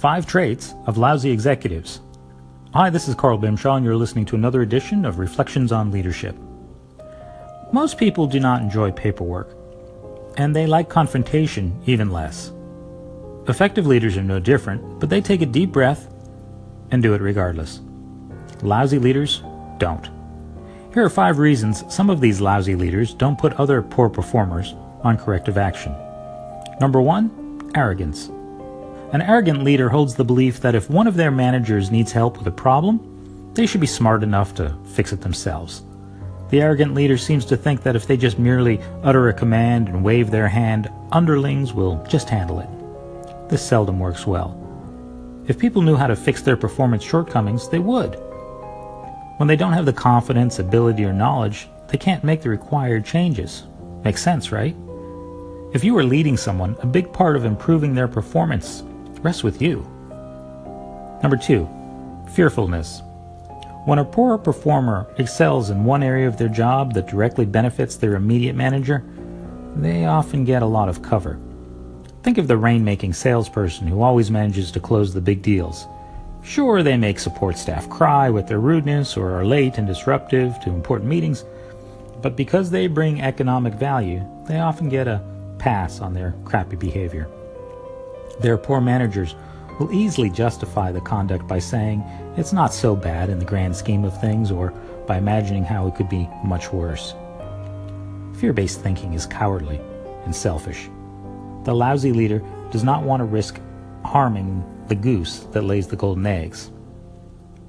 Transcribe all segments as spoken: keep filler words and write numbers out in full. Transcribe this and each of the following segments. Five Traits of Lousy Executives. Hi, this is Carl Bimshaw, and you're listening to another edition of Reflections on Leadership. Most people do not enjoy paperwork, and they like confrontation even less. Effective leaders are no different, but they take a deep breath and do it regardless. Lousy leaders don't. Here are five reasons some of these lousy leaders don't put other poor performers on corrective action. Number one, arrogance. An arrogant leader holds the belief that if one of their managers needs help with a problem, they should be smart enough to fix it themselves. The arrogant leader seems to think that if they just merely utter a command and wave their hand, underlings will just handle it. This seldom works well. If people knew how to fix their performance shortcomings, they would. When they don't have the confidence, ability, or knowledge, they can't make the required changes. Makes sense, right? If you are leading someone, a big part of improving their performance rests with you. Number two, fearfulness. When a poor performer excels in one area of their job that directly benefits their immediate manager, they often get a lot of cover. Think of the rain-making salesperson who always manages to close the big deals. Sure, they make support staff cry with their rudeness or are late and disruptive to important meetings, but because they bring economic value, they often get a pass on their crappy behavior. Their poor managers will easily justify the conduct by saying it's not so bad in the grand scheme of things, or by imagining how it could be much worse. Fear-based thinking is cowardly and selfish. The lousy leader does not want to risk harming the goose that lays the golden eggs.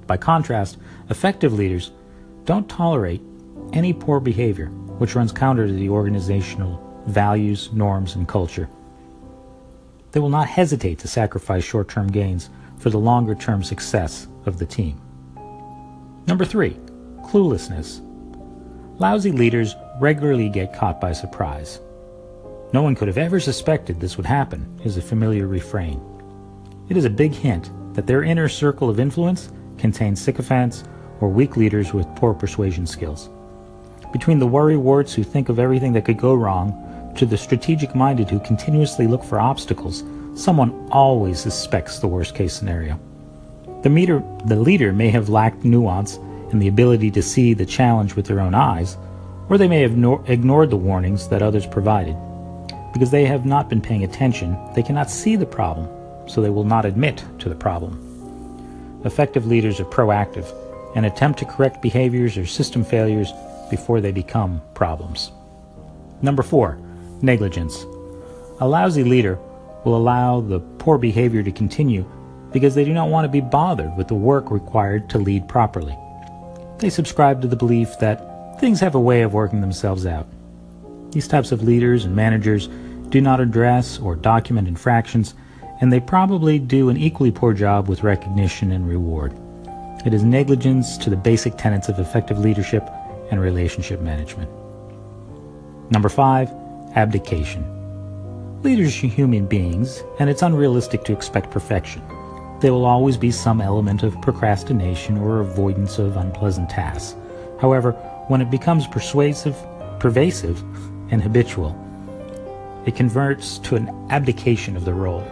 By contrast, effective leaders don't tolerate any poor behavior, which runs counter to the organizational values, norms, and culture. They will not hesitate to sacrifice short-term gains for the longer-term success of the team. Number three, cluelessness. Lousy leaders regularly get caught by surprise. "No one could have ever suspected this would happen" is a familiar refrain. It is a big hint that their inner circle of influence contains sycophants or weak leaders with poor persuasion skills. Between the worrywarts who think of everything that could go wrong, to the strategic-minded who continuously look for obstacles, someone always suspects the worst-case scenario. The, meter, the leader may have lacked nuance and the ability to see the challenge with their own eyes, or they may have no- ignored the warnings that others provided. Because they have not been paying attention, they cannot see the problem, so they will not admit to the problem. Effective leaders are proactive and attempt to correct behaviors or system failures before they become problems. Number four, negligence. A lousy leader will allow the poor behavior to continue because they do not want to be bothered with the work required to lead properly. They subscribe to the belief that things have a way of working themselves out. These types of leaders and managers do not address or document infractions, and they probably do an equally poor job with recognition and reward. It is negligence to the basic tenets of effective leadership and relationship management. Number five, abdication. Leaders are human beings, and it's unrealistic to expect perfection. There will always be some element of procrastination or avoidance of unpleasant tasks. However, when it becomes persuasive, pervasive, and habitual, it converts to an abdication of the role.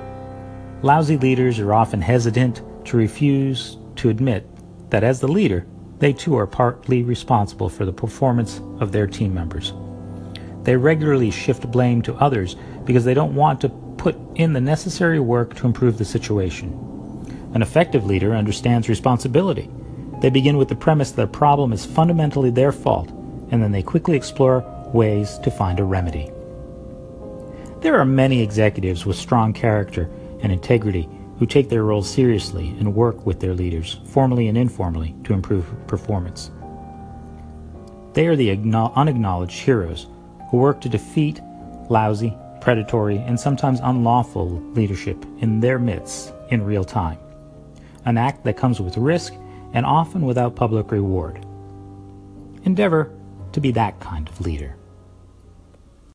Lousy leaders are often hesitant to refuse to admit that as the leader, they too are partly responsible for the performance of their team members. They regularly shift blame to others because they don't want to put in the necessary work to improve the situation. An effective leader understands responsibility. They begin with the premise that a problem is fundamentally their fault, and then they quickly explore ways to find a remedy. There are many executives with strong character and integrity who take their roles seriously and work with their leaders, formally and informally, to improve performance. They are the unacknowledged heroes who work to defeat lousy, predatory, and sometimes unlawful leadership in their midst in real time, an act that comes with risk and often without public reward. Endeavor to be that kind of leader.